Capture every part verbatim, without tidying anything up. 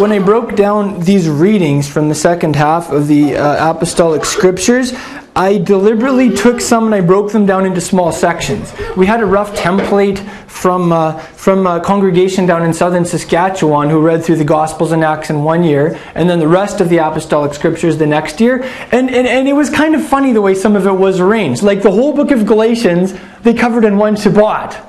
when I broke down these readings from the second half of the uh, apostolic scriptures, I deliberately took some and I broke them down into small sections. We had a rough template from uh, from a congregation down in southern Saskatchewan who read through the Gospels and Acts in one year, and then the rest of the apostolic scriptures the next year. And, and, and it was kind of funny the way some of it was arranged. Like the whole book of Galatians, they covered in one Shabbat.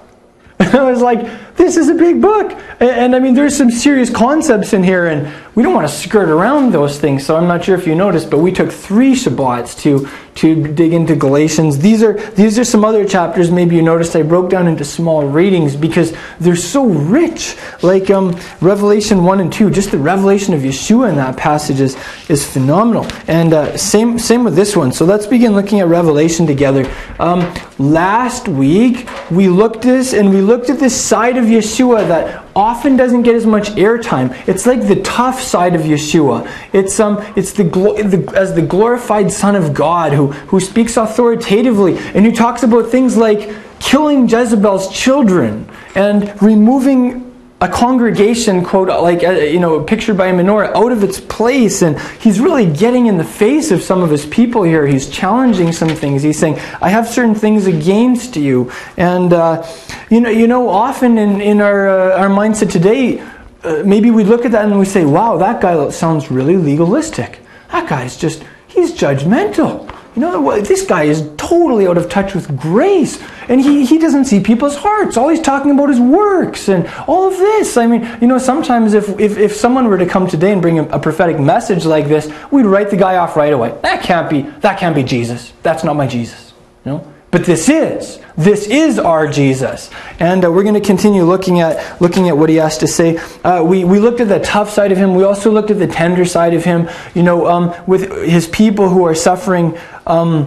I was like, this is a big book. And, and I mean, there's some serious concepts in here, and we don't want to skirt around those things. So I'm not sure if you noticed, but we took three Shabbats to to dig into Galatians. These are these are some other chapters. Maybe you noticed I broke down into small readings because they're so rich. Like um, Revelation one and two, just the revelation of Yeshua in that passage is, is phenomenal. And uh, same same with this one. So let's begin looking at Revelation together. Um, last week we looked at this and we looked at this side of Yeshua that often doesn't get as much airtime. It's like the tough side of Yeshua. It's um, it's the, glo- the as the glorified Son of God who who speaks authoritatively and who talks about things like killing Jezebel's children and removing a congregation, quote, like, you know, pictured by a menorah, out of its place. And he's really getting in the face of some of his people here. He's challenging some things. He's saying, I have certain things against you. And, uh, you know, you know, often in, in our, uh, our mindset today, uh, maybe we look at that and we say, wow, that guy sounds really legalistic. That guy's just, he's judgmental. You know, this guy is totally out of touch with grace. And he, he doesn't see people's hearts. All he's talking about is works and all of this. I mean, you know, sometimes if if, if someone were to come today and bring a, a prophetic message like this, we'd write the guy off right away. That can't be, that can't be Jesus. That's not my Jesus. You know? But this is. This is our Jesus. And uh, we're going to continue looking at looking at what he has to say. Uh, we, we looked at the tough side of him. We also looked at the tender side of him. You know, um, with his people who are suffering um,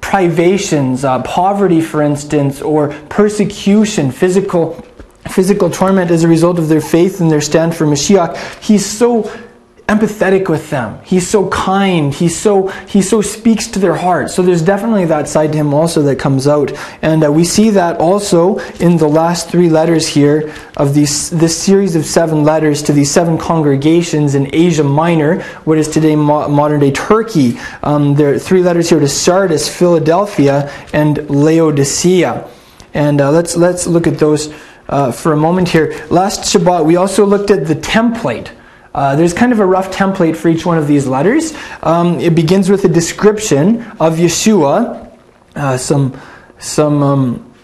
privations, uh, poverty, for instance, or persecution, physical physical torment as a result of their faith and their stand for Mashiach. He's so empathetic with them. He's so kind. He's so he so speaks to their heart. So there's definitely that side to him also that comes out, and uh, we see that also in the last three letters here of these this series of seven letters to these seven congregations in Asia Minor, what is today mo- modern day Turkey. Um, there are three letters here to Sardis, Philadelphia, and Laodicea, and uh, let's let's look at those uh, for a moment here. Last Shabbat we also looked at the template. Uh, there's kind of a rough template for each one of these letters. Um, it begins with a description of Yeshua, uh, some some um,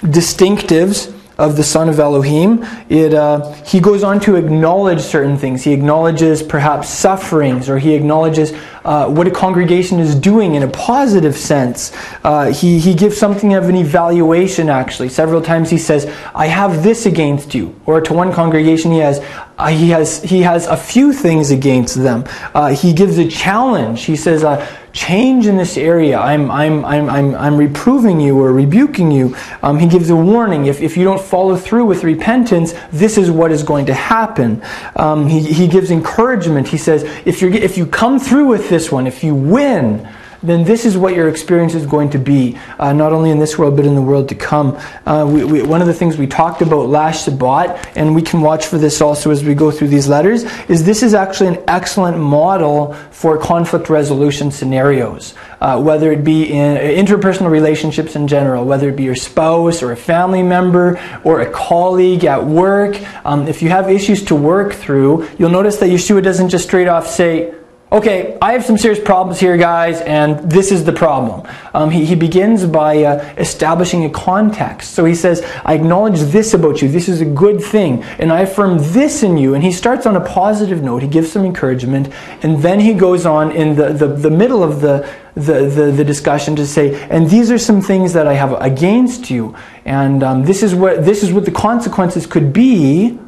distinctives of the Son of Elohim. It uh, he goes on to acknowledge certain things. He acknowledges perhaps sufferings, or he acknowledges uh, what a congregation is doing in a positive sense. Uh, he he gives something of an evaluation. Actually, several times he says, "I have this against you," or to one congregation he has. Uh, he has he has a few things against them. Uh, he gives a challenge. He says, uh, "Change in this area. I'm I'm I'm I'm I'm reproving you or rebuking you." Um, he gives a warning. If if you don't follow through with repentance, this is what is going to happen. Um, he he gives encouragement. He says, "If you if you come through with this one, if you win, then this is what your experience is going to be, uh, not only in this world, but in the world to come." Uh, we, we, one of the things we talked about last Shabbat, and we can watch for this also as we go through these letters, is this is actually an excellent model for conflict resolution scenarios, uh, whether it be in interpersonal relationships in general, whether it be your spouse or a family member or a colleague at work. Um, if you have issues to work through, you'll notice that Yeshua doesn't just straight off say, "Okay, I have some serious problems here, guys, and this is the problem." Um, he, he begins by uh, establishing a context. So he says, "I acknowledge this about you. This is a good thing. And I affirm this in you." And he starts on a positive note. He gives some encouragement. And then he goes on in the, the, the middle of the, the, the, the discussion to say, "And these are some things that I have against you. And um, this is what, this is what the consequences could be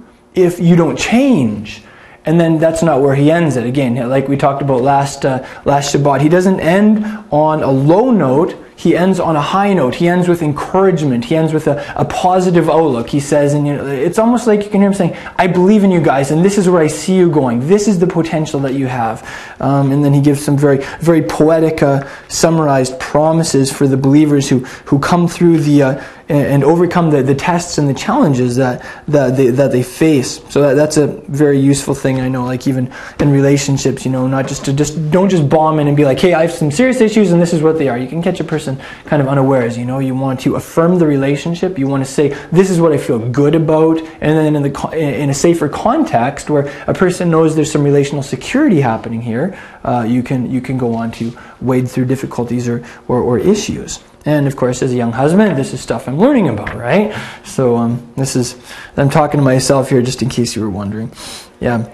if you don't change." And then that's not where he ends it. Again, like we talked about last uh, last Shabbat, he doesn't end on a low note. he ends on a high note. He ends with encouragement. He ends with a, a positive outlook. He says, and you know, it's almost like you can hear him saying, I believe in you guys, and this is where I see you going. This is the potential that you have. Um, and then he gives some very, very poetic, uh, summarized promises for the believers who, who come through the uh, and overcome the, the tests and the challenges that that they, that they face. So that, that's a very useful thing, I know, like even in relationships, you know, not just to just, don't just bomb in and be like, hey, I have some serious issues and this is what they are. You can catch a person kind of unawares, you know. You want to affirm the relationship, you want to say, this is what I feel good about, and then in, the, in a safer context where a person knows there's some relational security happening here, uh, you can you can go on to wade through difficulties or, or, or issues. And of course, as a young husband, this is stuff I'm learning about, right? So um, this is, I'm talking to myself here just in case you were wondering. Yeah.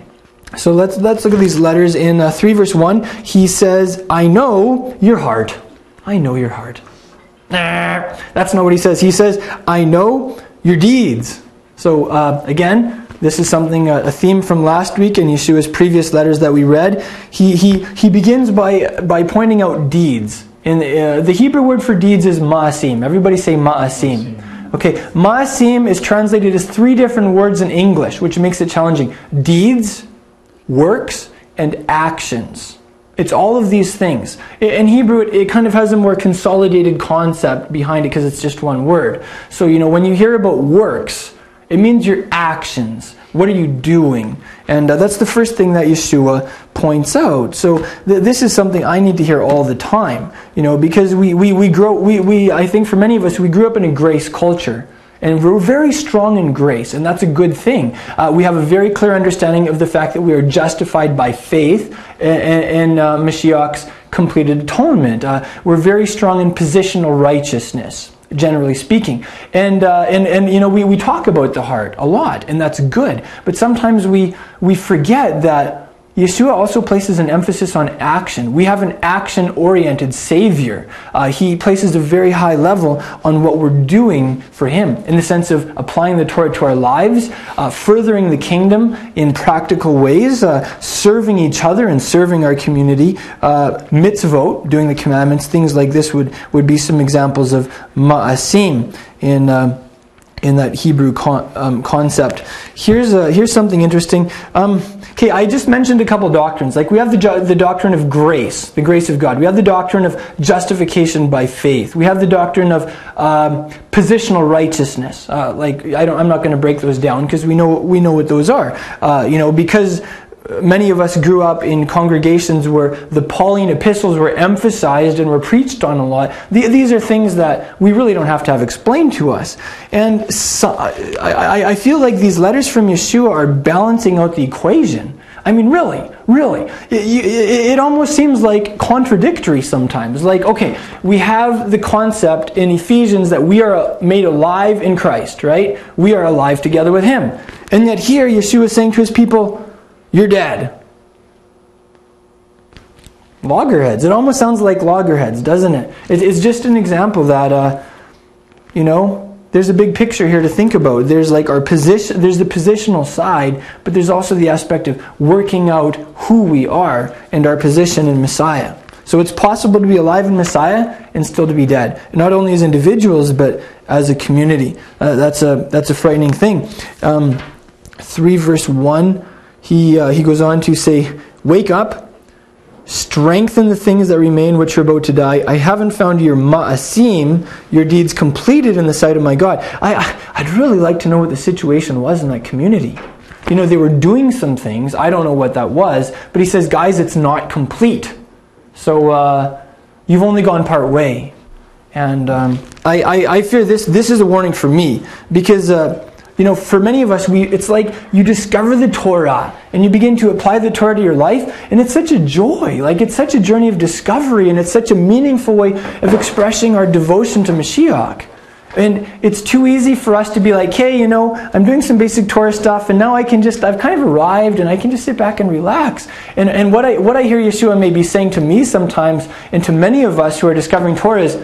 So let's let's look at these letters. In uh, three verse one, he says, I know your heart. I know your heart. Nah, that's not what he says. He says, I know your deeds. So uh, again, this is something, uh, a theme from last week in Yeshua's previous letters that we read. He he he begins by by pointing out deeds. In the, uh, the Hebrew word for deeds is ma'asim. Everybody say ma'asim. Okay, ma'asim is translated as three different words in English, which makes it challenging. Deeds, works, and actions. It's all of these things. In Hebrew, it, it kind of has a more consolidated concept behind it because it's just one word. So, you know, when you hear about works, it means your actions. What are you doing? And uh, that's the first thing that Yeshua points out. So th- this is something I need to hear all the time, you know, because we we we grow we we I think for many of us, we grew up in a grace culture. And we're very strong in grace, and that's a good thing. Uh, we have a very clear understanding of the fact that we are justified by faith in uh, Mashiach's completed atonement. Uh, we're very strong in positional righteousness, generally speaking. And, uh, and, and you know, we, we talk about the heart a lot, and that's good. But sometimes we, we forget that Yeshua also places an emphasis on action. We have an action-oriented Savior. Uh, he places a very high level on what we're doing for Him, in the sense of applying the Torah to our lives, uh, furthering the kingdom in practical ways, uh, serving each other and serving our community, uh, mitzvot, doing the commandments, things like this would, would be some examples of ma'asim in uh, in that Hebrew con- um, concept. Here's a, here's something interesting. Um, okay, I just mentioned a couple doctrines. Like we have the ju- the doctrine of grace, the grace of God. We have the doctrine of justification by faith. We have the doctrine of um, positional righteousness. Uh, like I don't, I'm not going to break those down because we know we know what those are. Uh, you know, because many of us grew up in congregations where the Pauline epistles were emphasized and were preached on a lot. These are things that we really don't have to have explained to us. And so I, I feel like these letters from Yeshua are balancing out the equation. I mean, really, really. It, it, it almost seems like contradictory sometimes. Like, okay, we have the concept in Ephesians that we are made alive in Christ, right? We are alive together with Him. And yet here, Yeshua is saying to His people, you're dead. Loggerheads. It almost sounds like loggerheads, doesn't it? It's just an example that, uh, you know, there's a big picture here to think about. There's like our position, there's the positional side, but there's also the aspect of working out who we are and our position in Messiah. So it's possible to be alive in Messiah and still to be dead. Not only as individuals, but as a community. Uh, that's a that's a frightening thing. Um, three verse one. He uh, he goes on to say, wake up, strengthen the things that remain which are about to die. I haven't found your ma'asim, your deeds completed in the sight of my God. I, I'd really like to know what the situation was in that community. You know, they were doing some things. I don't know what that was. But he says, guys, it's not complete. So uh, you've only gone part way. And um, I, I, I fear this, this is a warning for me. Because Uh, You know, for many of us, we it's like you discover the Torah and you begin to apply the Torah to your life, and it's such a joy. Like, it's such a journey of discovery, and it's such a meaningful way of expressing our devotion to Mashiach. And it's too easy for us to be like, hey, you know, I'm doing some basic Torah stuff, and now I can just, I've kind of arrived, and I can just sit back and relax. And and what I what I hear Yeshua may be saying to me sometimes, and to many of us who are discovering Torah, is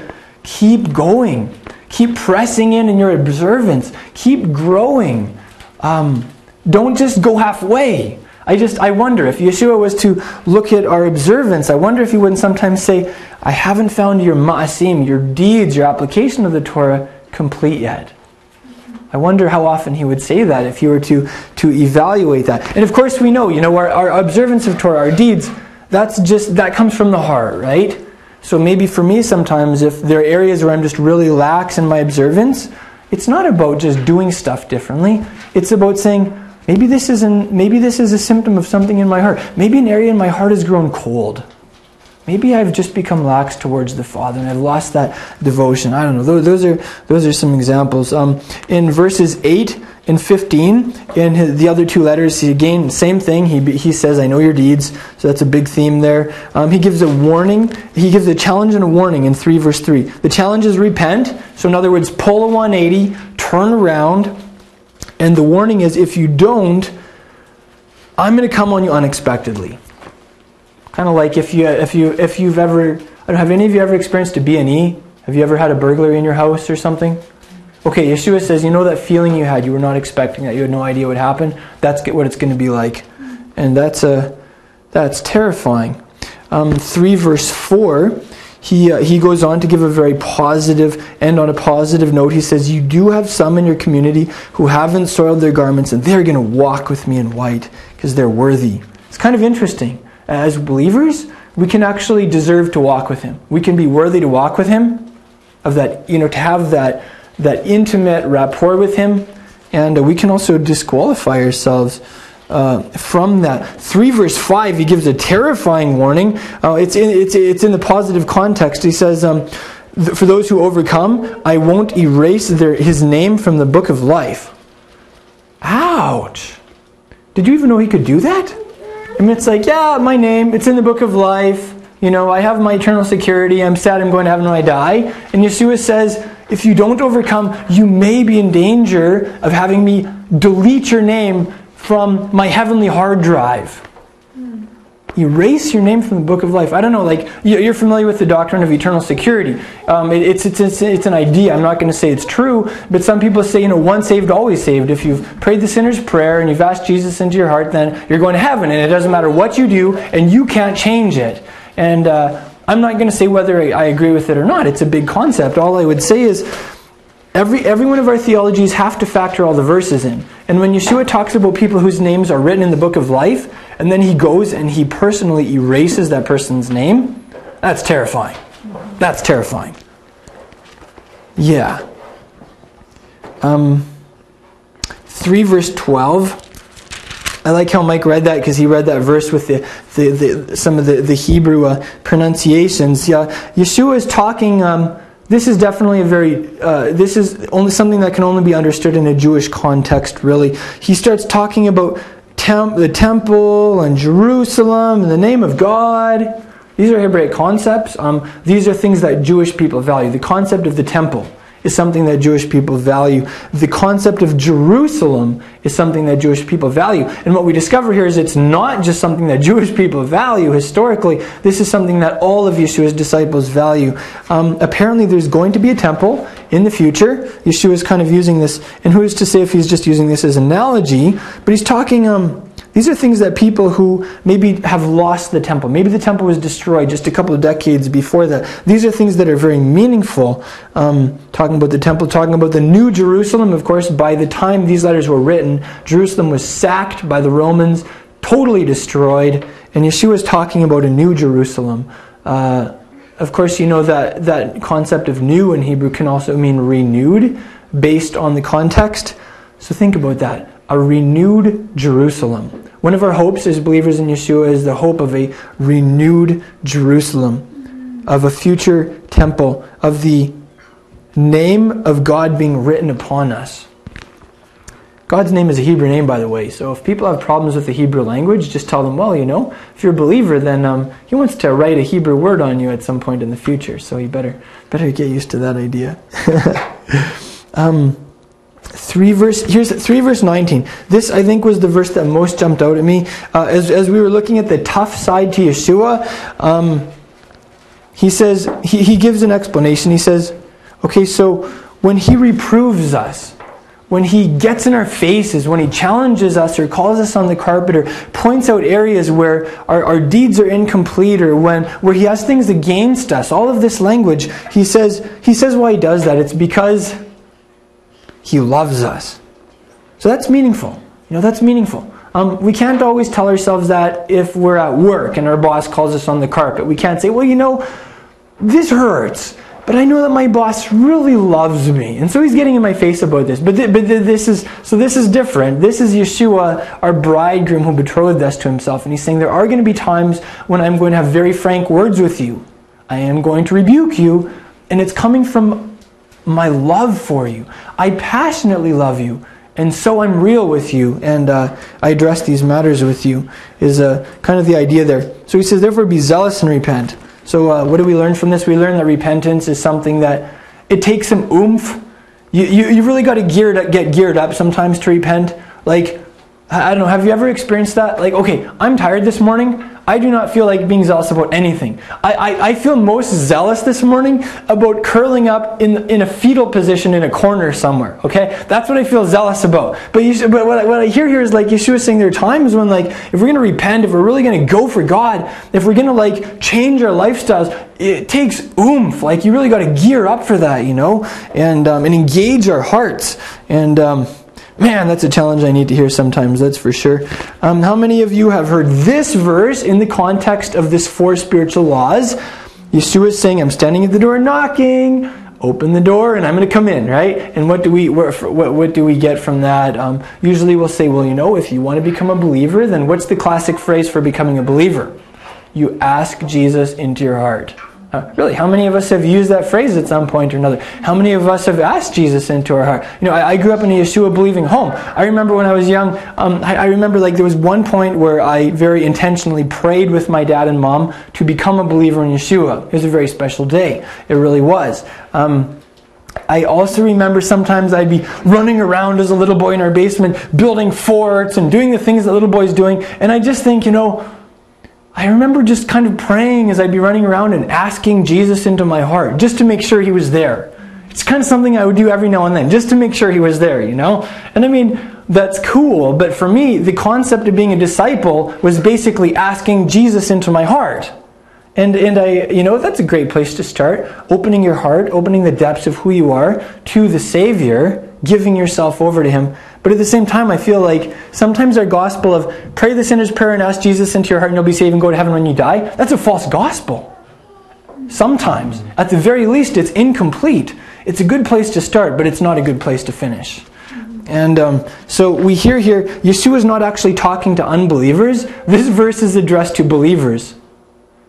keep going. Keep pressing in in your observance. Keep growing. Um, don't just go halfway. I just, I wonder if Yeshua was to look at our observance, I wonder if he wouldn't sometimes say, I haven't found your ma'asim, your deeds, your application of the Torah complete yet. I wonder how often he would say that if he were to, to evaluate that. And of course we know, you know, our, our observance of Torah, our deeds, that's just, that comes from the heart, right? So maybe for me sometimes, if there are areas where I'm just really lax in my observance, it's not about just doing stuff differently. It's about saying, maybe this is an, maybe this is a symptom of something in my heart. Maybe an area in my heart has grown cold. Maybe I've just become lax towards the Father and I've lost that devotion. I don't know. Those, those are those are some examples. Um, in verses eight and fifteen, in his, the other two letters, he again, same thing. He he says, I know your deeds. So that's a big theme there. Um, he gives a warning. He gives a challenge and a warning in three verse three. The challenge is repent. So in other words, pull a one eighty, turn around. And the warning is, if you don't, I'm going to come on you unexpectedly. Kind of like if you if you if you've ever, I don't, have any of you ever experienced a B and E? Have you ever had a burglary in your house or something? Okay, Yeshua says, you know that feeling you had, you were not expecting that, you had no idea what happened. That's what it's going to be like, and that's a that's terrifying. Um, three verse four, he uh, he goes on to give a very positive and on a positive note. He says, you do have some in your community who haven't soiled their garments, and they're going to walk with me in white because they're worthy. It's kind of interesting. As believers, we can actually deserve to walk with Him. We can be worthy to walk with Him, of that, you know, to have that that intimate rapport with Him, and we can also disqualify ourselves uh, from that. Three verse five, he gives a terrifying warning. Uh, it's in it's it's in the positive context. He says, um, "For those who overcome, I won't erase their His name from the Book of Life." Ouch! Did you even know He could do that? I mean, it's like, yeah, my name, it's in the Book of Life. You know, I have my eternal security. I'm sad I'm going to heaven when I die. And Yeshua says, if you don't overcome, you may be in danger of having me delete your name from my heavenly hard drive. Mm. Erase your name from the Book of Life. I don't know, like, you're familiar with the doctrine of eternal security. Um, it, it's, it's, it's, it's an idea. I'm not going to say it's true, but some people say, you know, once saved, always saved. If you've prayed the sinner's prayer and you've asked Jesus into your heart, then you're going to heaven, and it doesn't matter what you do, and you can't change it. And uh, I'm not going to say whether I, I agree with it or not. It's a big concept. All I would say is, Every, every one of our theologies have to factor all the verses in. And when Yeshua talks about people whose names are written in the Book of Life, and then he goes and he personally erases that person's name, that's terrifying. That's terrifying. Yeah. Um, three verse twelve. I like how Mike read that because he read that verse with the, the, the some of the, the Hebrew uh, pronunciations. Yeah, Yeshua is talking... Um, This is definitely a very, uh, this is only something that can only be understood in a Jewish context, really. He starts talking about temp- the temple and Jerusalem and the name of God. These are Hebraic concepts. Um, these are things that Jewish people value. The concept of the temple is something that Jewish people value. The concept of Jerusalem is something that Jewish people value. And what we discover here is it's not just something that Jewish people value historically. This is something that all of Yeshua's disciples value. Um, apparently there's going to be a temple in the future. Yeshua is kind of using this, and who is to say if he's just using this as an analogy, but he's talking... Um, These are things that people who maybe have lost the temple, maybe the temple was destroyed just a couple of decades before that. These are things that are very meaningful. Um, talking about the temple, talking about the New Jerusalem, of course, by the time these letters were written, Jerusalem was sacked by the Romans, totally destroyed, and Yeshua is talking about a New Jerusalem. Uh, of course, you know that, that concept of new in Hebrew can also mean renewed, based on the context. So think about that. A renewed Jerusalem. One of our hopes as believers in Yeshua is the hope of a renewed Jerusalem, of a future temple, of the name of God being written upon us. God's name is a Hebrew name, by the way, so if people have problems with the Hebrew language, just tell them, well, you know, if you're a believer, then um, He wants to write a Hebrew word on you at some point in the future, so you better, better get used to that idea. um... Three verse here's three verse nineteen. This I think was the verse that most jumped out at me uh, as as we were looking at the tough side to Yeshua. Um, he says he, he gives an explanation. He says, okay, so when he reproves us, when he gets in our faces, when he challenges us or calls us on the carpet or points out areas where our, our deeds are incomplete, or when where he has things against us, all of this language, he says, he says why he does that. It's because he loves us. So that's meaningful. You know, that's meaningful. Um, we can't always tell ourselves that if we're at work and our boss calls us on the carpet. We can't say, well, you know, this hurts, but I know that my boss really loves me, and so he's getting in my face about this. But, th- but th- this is so this is different. This is Yeshua, our bridegroom, who betrothed us to himself, and he's saying there are going to be times when I'm going to have very frank words with you. I am going to rebuke you, and it's coming from my love for you. I passionately love you, and so I'm real with you, and uh, I address these matters with you, is uh, kind of the idea there. So he says, therefore be zealous and repent. So uh, what do we learn from this? We learn that repentance is something that it takes some oomph. You you, you really got to geared up, get geared up sometimes to repent. Like, I don't know, have you ever experienced that? Like, okay, I'm tired this morning. I do not feel like being zealous about anything. I, I, I feel most zealous this morning about curling up in in a fetal position in a corner somewhere. Okay, that's what I feel zealous about. But you should, but what I, what I hear here is like Yeshua saying there are times when, like, if we're going to repent, if we're really going to go for God, if we're going to like change our lifestyles, it takes oomph. Like, you really got to gear up for that, you know, and um, and engage our hearts. And um, man, that's a challenge I need to hear sometimes, that's for sure. Um, how many of you have heard this verse in the context of this four spiritual laws? Yeshua is saying, I'm standing at the door knocking, open the door and I'm going to come in, right? And what do we what, what, what do we get from that? Um, usually we'll say, well, you know, if you want to become a believer, then what's the classic phrase for becoming a believer? You ask Jesus into your heart. Uh, really, how many of us have used that phrase at some point or another? How many of us have asked Jesus into our heart? You know, I, I grew up in a Yeshua-believing home. I remember when I was young, um, I, I remember like there was one point where I very intentionally prayed with my dad and mom to become a believer in Yeshua. It was a very special day. It really was. Um, I also remember sometimes I'd be running around as a little boy in our basement, building forts and doing the things that little boy's doing, and I just think, you know, I remember just kind of praying as I'd be running around and asking Jesus into my heart, just to make sure he was there. It's kind of something I would do every now and then, just to make sure he was there, you know? And I mean, that's cool, but for me, the concept of being a disciple was basically asking Jesus into my heart. And and I, you know, that's a great place to start. Opening your heart, opening the depths of who you are to the Savior, giving yourself over to him. But at the same time, I feel like sometimes our gospel of pray the sinner's prayer and ask Jesus into your heart and you'll be saved and go to heaven when you die, that's a false gospel. Sometimes. At the very least, it's incomplete. It's a good place to start, but it's not a good place to finish. And um, so we hear here, Yeshua is not actually talking to unbelievers. This verse is addressed to believers.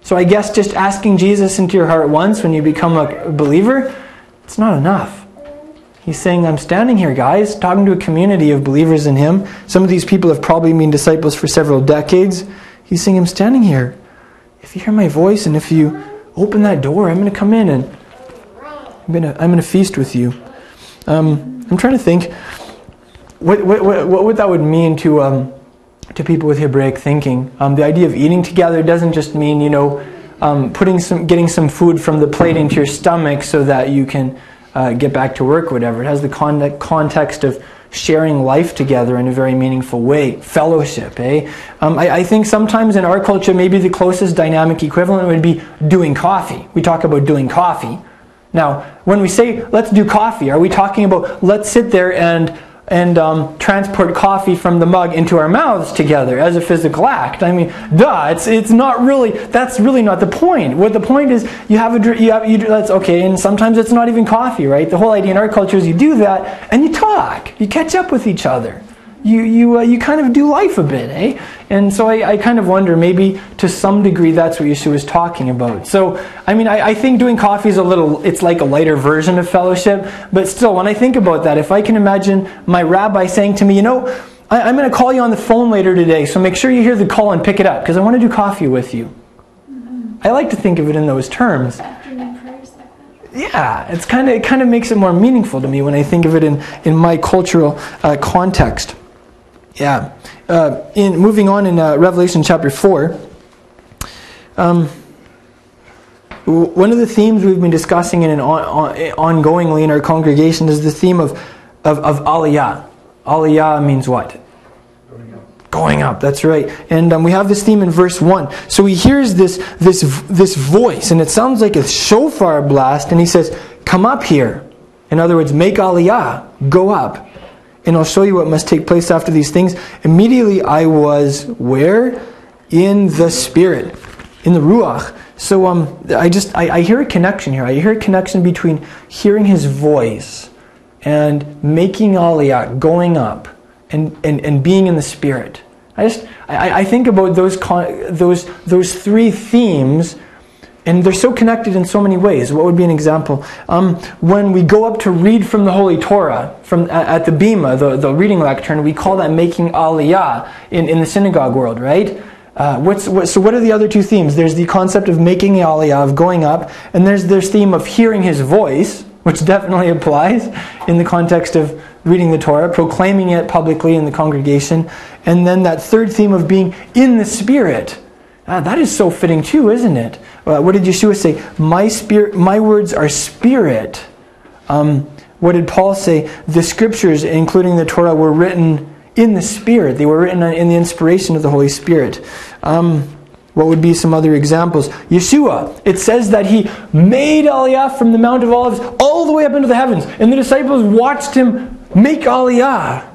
So I guess just asking Jesus into your heart once when you become a believer, it's not enough. He's saying, I'm standing here, guys, talking to a community of believers in him. Some of these people have probably been disciples for several decades. He's saying, I'm standing here. If you hear my voice and if you open that door, I'm going to come in and I'm going to I'm going to feast with you. Um, I'm trying to think what what what, what that would mean to um, to people with Hebraic thinking. Um, the idea of eating together doesn't just mean, you know, um, putting some getting some food from the plate into your stomach so that you can Uh, get back to work, whatever. It has the con- context of sharing life together in a very meaningful way. Fellowship, eh? Um, I, I think sometimes in our culture, maybe the closest dynamic equivalent would be doing coffee. We talk about doing coffee. Now, when we say, let's do coffee, are we talking about, let's sit there and and um, transport coffee from the mug into our mouths together as a physical act? I mean, duh, it's it's not really, that's really not the point. What the point is, you have a drink, you have, you, that's okay, and sometimes it's not even coffee, right? The whole idea in our culture is you do that, and you talk, you catch up with each other. You you uh, you kind of do life a bit, eh? And so I, I kind of wonder, maybe to some degree that's what Yeshua is talking about. So, I mean, I, I think doing coffee is a little, it's like a lighter version of fellowship. But still, when I think about that, if I can imagine my rabbi saying to me, you know, I, I'm going to call you on the phone later today, so make sure you hear the call and pick it up, because I want to do coffee with you. Mm-hmm. I like to think of it in those terms. Yeah, it's kind of, it kind of makes it more meaningful to me when I think of it in, in my cultural uh, context. Yeah. Uh, in moving on in uh, Revelation chapter four, um, one of the themes we've been discussing in an on, on, ongoingly in our congregation is the theme of of, of aliyah. Aliyah means what? Going up. Going up, that's right. And um, we have this theme in verse one. So he hears this, this, this voice, and it sounds like a shofar blast, and he says, come up here. In other words, make aliyah, go up. And I'll show you what must take place after these things. Immediately I was, where? In the Spirit, in the Ruach. So um, I just, I, I hear a connection here. I hear a connection between hearing his voice and making aliyah, going up, and, and, and being in the Spirit. I just, I, I think about those, con those, those three themes, and they're so connected in so many ways. What would be an example? Um, when we go up to read from the Holy Torah, from at the bima, the, the reading lectern, we call that making aliyah in, in the synagogue world, right? Uh, what's, what, so what are the other two themes? There's the concept of making aliyah, of going up, and there's this theme of hearing his voice, which definitely applies in the context of reading the Torah, proclaiming it publicly in the congregation, and then that third theme of being in the Spirit. Ah, that is so fitting too, isn't it? Uh, what did Yeshua say? My spirit, my words are spirit. Um, what did Paul say? The scriptures, including the Torah, were written in the Spirit. They were written in the inspiration of the Holy Spirit. Um, What would be some other examples? Yeshua, it says that he made aliyah from the Mount of Olives all the way up into the heavens. And the disciples watched him make aliyah.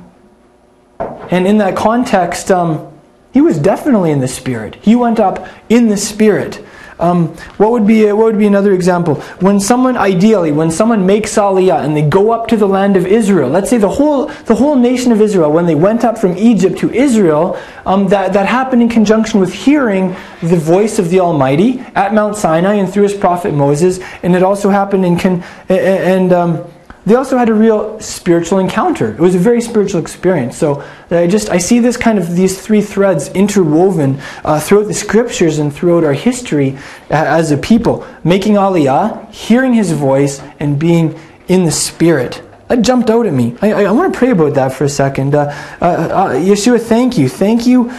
And in that context, um, he was definitely in the Spirit. He went up in the Spirit. Um, what would be what would be another example? When someone, ideally, when someone makes aliyah and they go up to the land of Israel, let's say the whole the whole nation of Israel, when they went up from Egypt to Israel, um, that, that happened in conjunction with hearing the voice of the Almighty at Mount Sinai and through his prophet Moses, and it also happened in, con and um, they also had a real spiritual encounter. It was a very spiritual experience. So I just I see this kind of these three threads interwoven uh, throughout the scriptures and throughout our history as a people. Making aliyah, hearing his voice, and being in the Spirit. That jumped out at me. I, I, I want to pray about that for a second. Uh, uh, uh, Yeshua, thank you. Thank you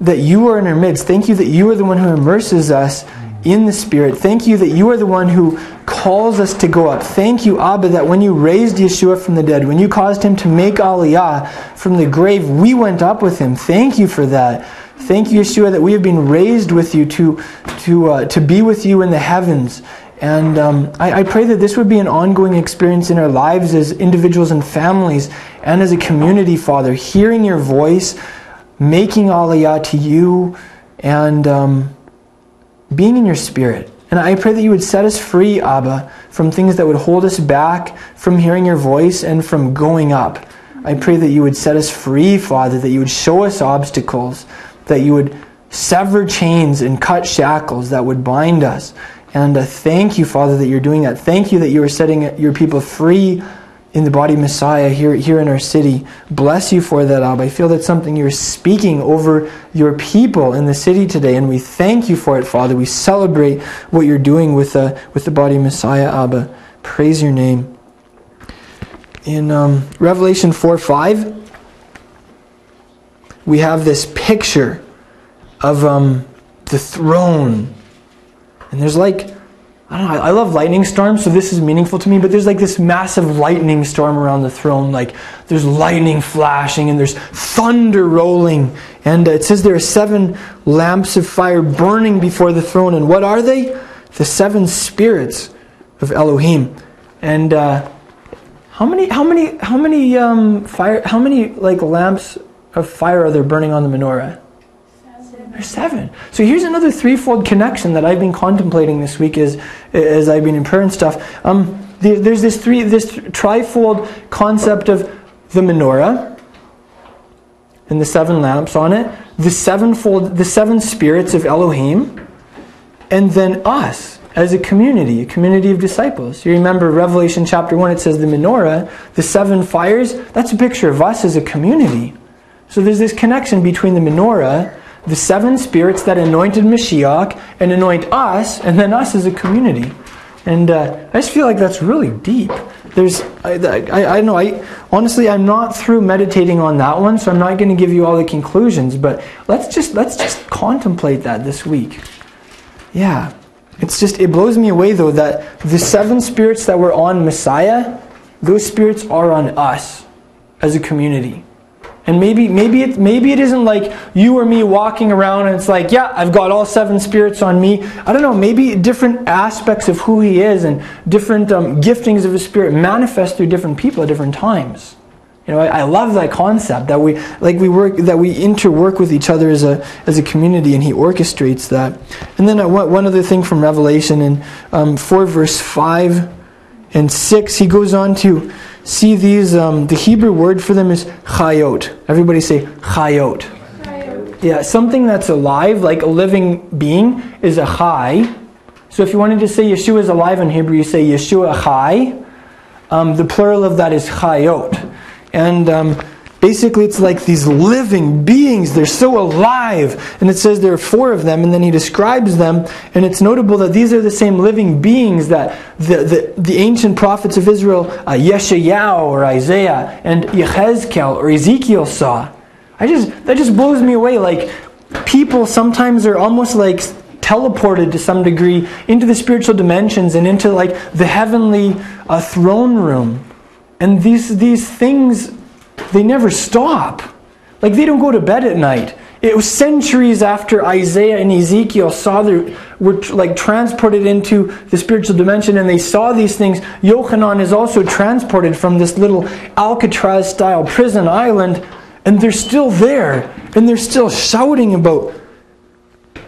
that you are in our midst. Thank you that you are the one who immerses us in the Spirit. Thank you that you are the one who calls us to go up. Thank you, Abba, that when you raised Yeshua from the dead, when you caused him to make aliyah from the grave, we went up with him. Thank you for that. Thank you, Yeshua, that we have been raised with you to, to, uh, to be with you in the heavens. And um, I, I pray that this would be an ongoing experience in our lives as individuals and families and as a community, Father. Hearing your voice, making aliyah to you, and Um, being in your Spirit. And I pray that you would set us free, Abba, from things that would hold us back from hearing your voice and from going up. I pray that you would set us free, Father, that you would show us obstacles, that you would sever chains and cut shackles that would bind us. And uh, thank you, Father, that you're doing that. Thank you that you are setting your people free in the body of Messiah here, here in our city. Bless you for that, Abba. I feel that's something you're speaking over your people in the city today, and we thank you for it, Father. We celebrate what you're doing with, uh, with the body of Messiah, Abba. Praise your name. In um, Revelation four five, we have this picture of um, the throne. And there's like, I don't know, I love lightning storms, so this is meaningful to me, but there's like this massive lightning storm around the throne. Like, there's lightning flashing and there's thunder rolling. And it says there are seven lamps of fire burning before the throne. And what are they? The seven spirits of Elohim. And uh, how many, how many, how many um, fire, how many like lamps of fire are there burning on the menorah? There's seven. So here's another threefold connection that I've been contemplating this week as, as I've been in prayer and stuff. Um, there, there's this three, this trifold concept of the menorah and the seven lamps on it, the sevenfold, the seven spirits of Elohim, and then us as a community, a community of disciples. You remember Revelation chapter one, it says the menorah, the seven fires, that's a picture of us as a community. So there's this connection between the menorah, the seven spirits that anointed Mashiach and anoint us, and then us as a community. And uh, I just feel like that's really deep. There's, I, I, I know, I honestly, I'm not through meditating on that one, so I'm not going to give you all the conclusions. But let's just let's just contemplate that this week. Yeah, it's just it blows me away though that the seven spirits that were on Messiah those spirits are on us as a community. And maybe maybe it, maybe it isn't like you or me walking around and it's like, yeah, I've got all seven spirits on me. I don't know, maybe different aspects of who he is and different um, giftings of his spirit manifest through different people at different times. You know, I, I love that concept that we like we work that we interwork with each other as a as a community, and he orchestrates that. And then I want one other thing from Revelation in um, four, verse five and six. He goes on to see these. Um, the Hebrew word for them is Chayot. Everybody say Chayot. Chayot. Yeah, something that's alive, like a living being, is a Chay. So if you wanted to say Yeshua is alive in Hebrew, you say Yeshua Chay. Um, the plural of that is Chayot. And um, basically it's like these living beings, they're so alive. And it says there are four of them, and then he describes them. And it's notable that these are the same living beings that the, the, the ancient prophets of Israel, uh, Yeshayahu or Isaiah and Yehezkel or Ezekiel saw. I just that just blows me away. Like, people sometimes are almost like teleported to some degree into the spiritual dimensions and into like the heavenly uh, throne room. And these these things, they never stop. Like, they don't go to bed at night. It was centuries after Isaiah and Ezekiel saw their, were like transported into the spiritual dimension, and they saw these things. Yochanan is also transported from this little Alcatraz-style prison island, and they're still there, and they're still shouting about,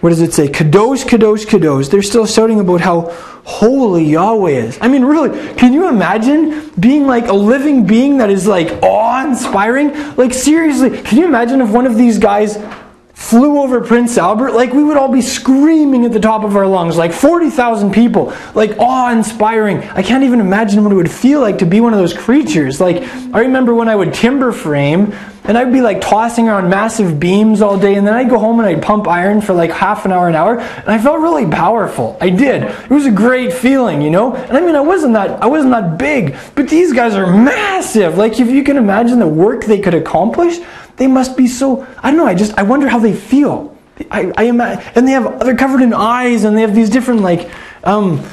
what does it say? Kadosh, kadosh, kadosh. They're still shouting about how holy Yahweh is. I mean, really, can you imagine being like a living being that is like awe-inspiring? Like, seriously, can you imagine if one of these guys flew over Prince Albert? Like, we would all be screaming at the top of our lungs. Like, forty thousand people. Like, awe-inspiring. I can't even imagine what it would feel like to be one of those creatures. Like, I remember when I would timber frame, and I'd be like tossing around massive beams all day, and then I'd go home and I'd pump iron for like half an hour, an hour, and I felt really powerful. I did. It was a great feeling, you know? And I mean, I wasn't that I wasn't that big, but these guys are massive. Like, if you can imagine the work they could accomplish, they must be so, I don't know, I just, I wonder how they feel. I, I imagine, and they have, they're covered in eyes, and they have these different like, um,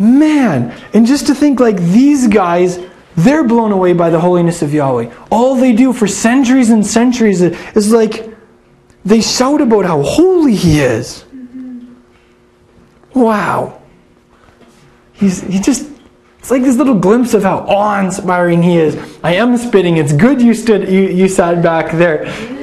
man. And just to think, like, these guys, they're blown away by the holiness of Yahweh. All they do for centuries and centuries is like, they shout about how holy He is. Wow. He's he just, it's like this little glimpse of how awe-inspiring He is. I am spitting. It's good you stood, you, you sat back there.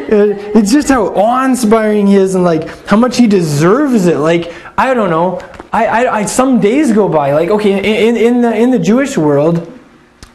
It, it's just how awe-inspiring He is, and like how much He deserves it. Like, I don't know. I, I, I some days go by. Like, okay, in, in the in the Jewish world,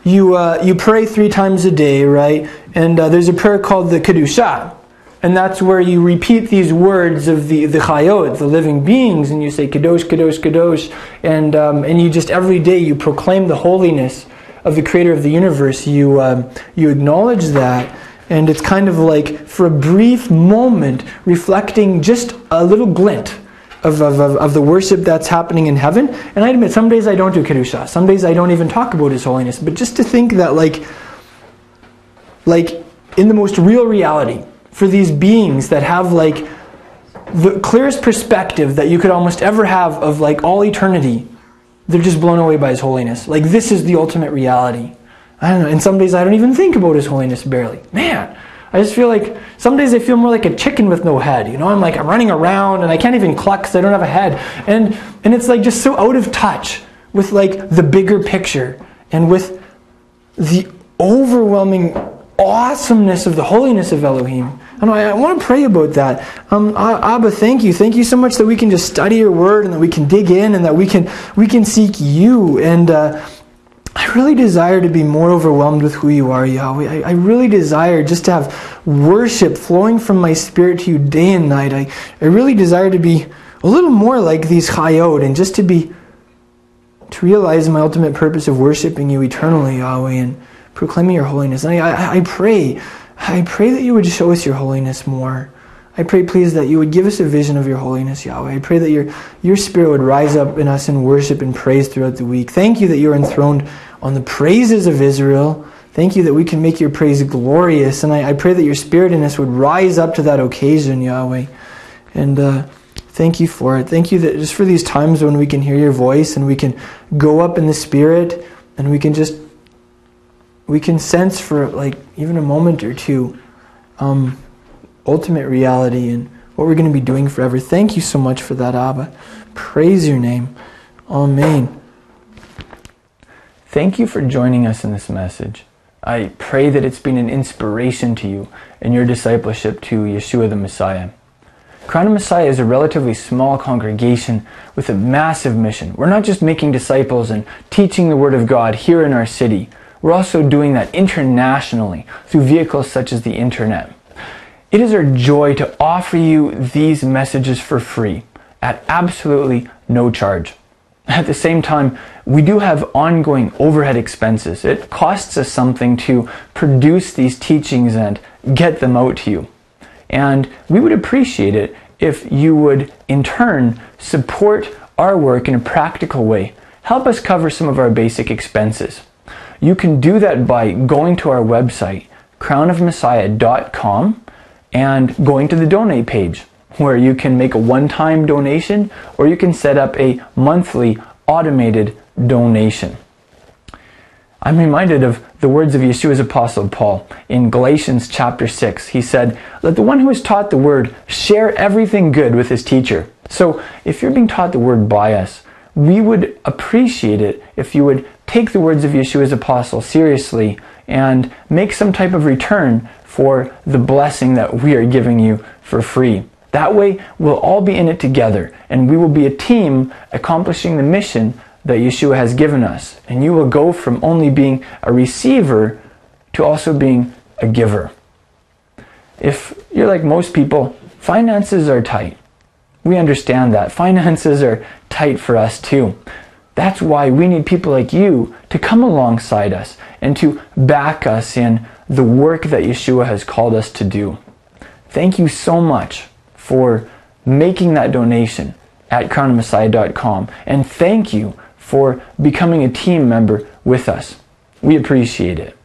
You uh, you pray three times a day, right? And uh, there's a prayer called the Kedusha. And that's where you repeat these words of the, the Chayot, the living beings, and you say Kadosh, Kadosh, Kadosh. And um, and you just, every day you proclaim the holiness of the Creator of the universe. You um, you acknowledge that. And it's kind of like, for a brief moment, reflecting just a little glint Of, of, of the worship that's happening in heaven. And I admit, some days I don't do Kedusha. Some days I don't even talk about His holiness. But just to think that, like, like in the most real reality, for these beings that have, like, the clearest perspective that you could almost ever have of, like, all eternity, they're just blown away by His holiness. Like, this is the ultimate reality. I don't know. And some days I don't even think about His holiness, barely. Man! I just feel like, some days I feel more like a chicken with no head. You know, I'm like, I'm running around and I can't even cluck because I don't have a head. And and it's like just so out of touch with like the bigger picture and with the overwhelming awesomeness of the holiness of Elohim. And I, I want to pray about that. Um, Abba, thank you. Thank you so much that we can just study your word and that we can dig in and that we can we can seek you. And uh, I really desire to be more overwhelmed with who you are, Yahweh. I, I really desire just to have worship flowing from my spirit to you day and night. I, I really desire to be a little more like these Chayot, and just to be, to realize my ultimate purpose of worshiping you eternally, Yahweh, and proclaiming your holiness. And I, I, I pray, I pray that you would show us your holiness more. I pray, please, that you would give us a vision of your holiness, Yahweh. I pray that your your spirit would rise up in us in worship and praise throughout the week. Thank you that you're enthroned on the praises of Israel. Thank you that we can make your praise glorious. And I, I pray that your spirit in us would rise up to that occasion, Yahweh. And uh, thank you for it. Thank you that just for these times when we can hear your voice and we can go up in the spirit and we can just we can sense for like even a moment or two um, ultimate reality and what we're going to be doing forever. Thank you so much for that, Abba. Praise your name. Amen. Thank you for joining us in this message. I pray that it's been an inspiration to you and your discipleship to Yeshua the Messiah. Crown of Messiah is a relatively small congregation with a massive mission. We're not just making disciples and teaching the Word of God here in our city. We're also doing that internationally through vehicles such as the internet. It is our joy to offer you these messages for free at absolutely no charge. At the same time, we do have ongoing overhead expenses. It costs us something to produce these teachings and get them out to you. And we would appreciate it if you would, in turn, support our work in a practical way. Help us cover some of our basic expenses. You can do that by going to our website, crown of messiah dot com, and going to the donate page, where you can make a one-time donation or you can set up a monthly automated donation. I'm reminded of the words of Yeshua's apostle Paul in Galatians chapter six. He said, "Let the one who is taught the word share everything good with his teacher." So if you're being taught the word by us, we would appreciate it if you would take the words of Yeshua's apostle seriously and make some type of return for the blessing that we are giving you for free. That way, we'll all be in it together, and we will be a team accomplishing the mission that Yeshua has given us. And you will go from only being a receiver to also being a giver. If you're like most people, finances are tight. We understand that. Finances are tight for us too. That's why we need people like you to come alongside us and to back us in the work that Yeshua has called us to do. Thank you so much for making that donation at crown of messiah dot com, and thank you for becoming a team member with us. We appreciate it.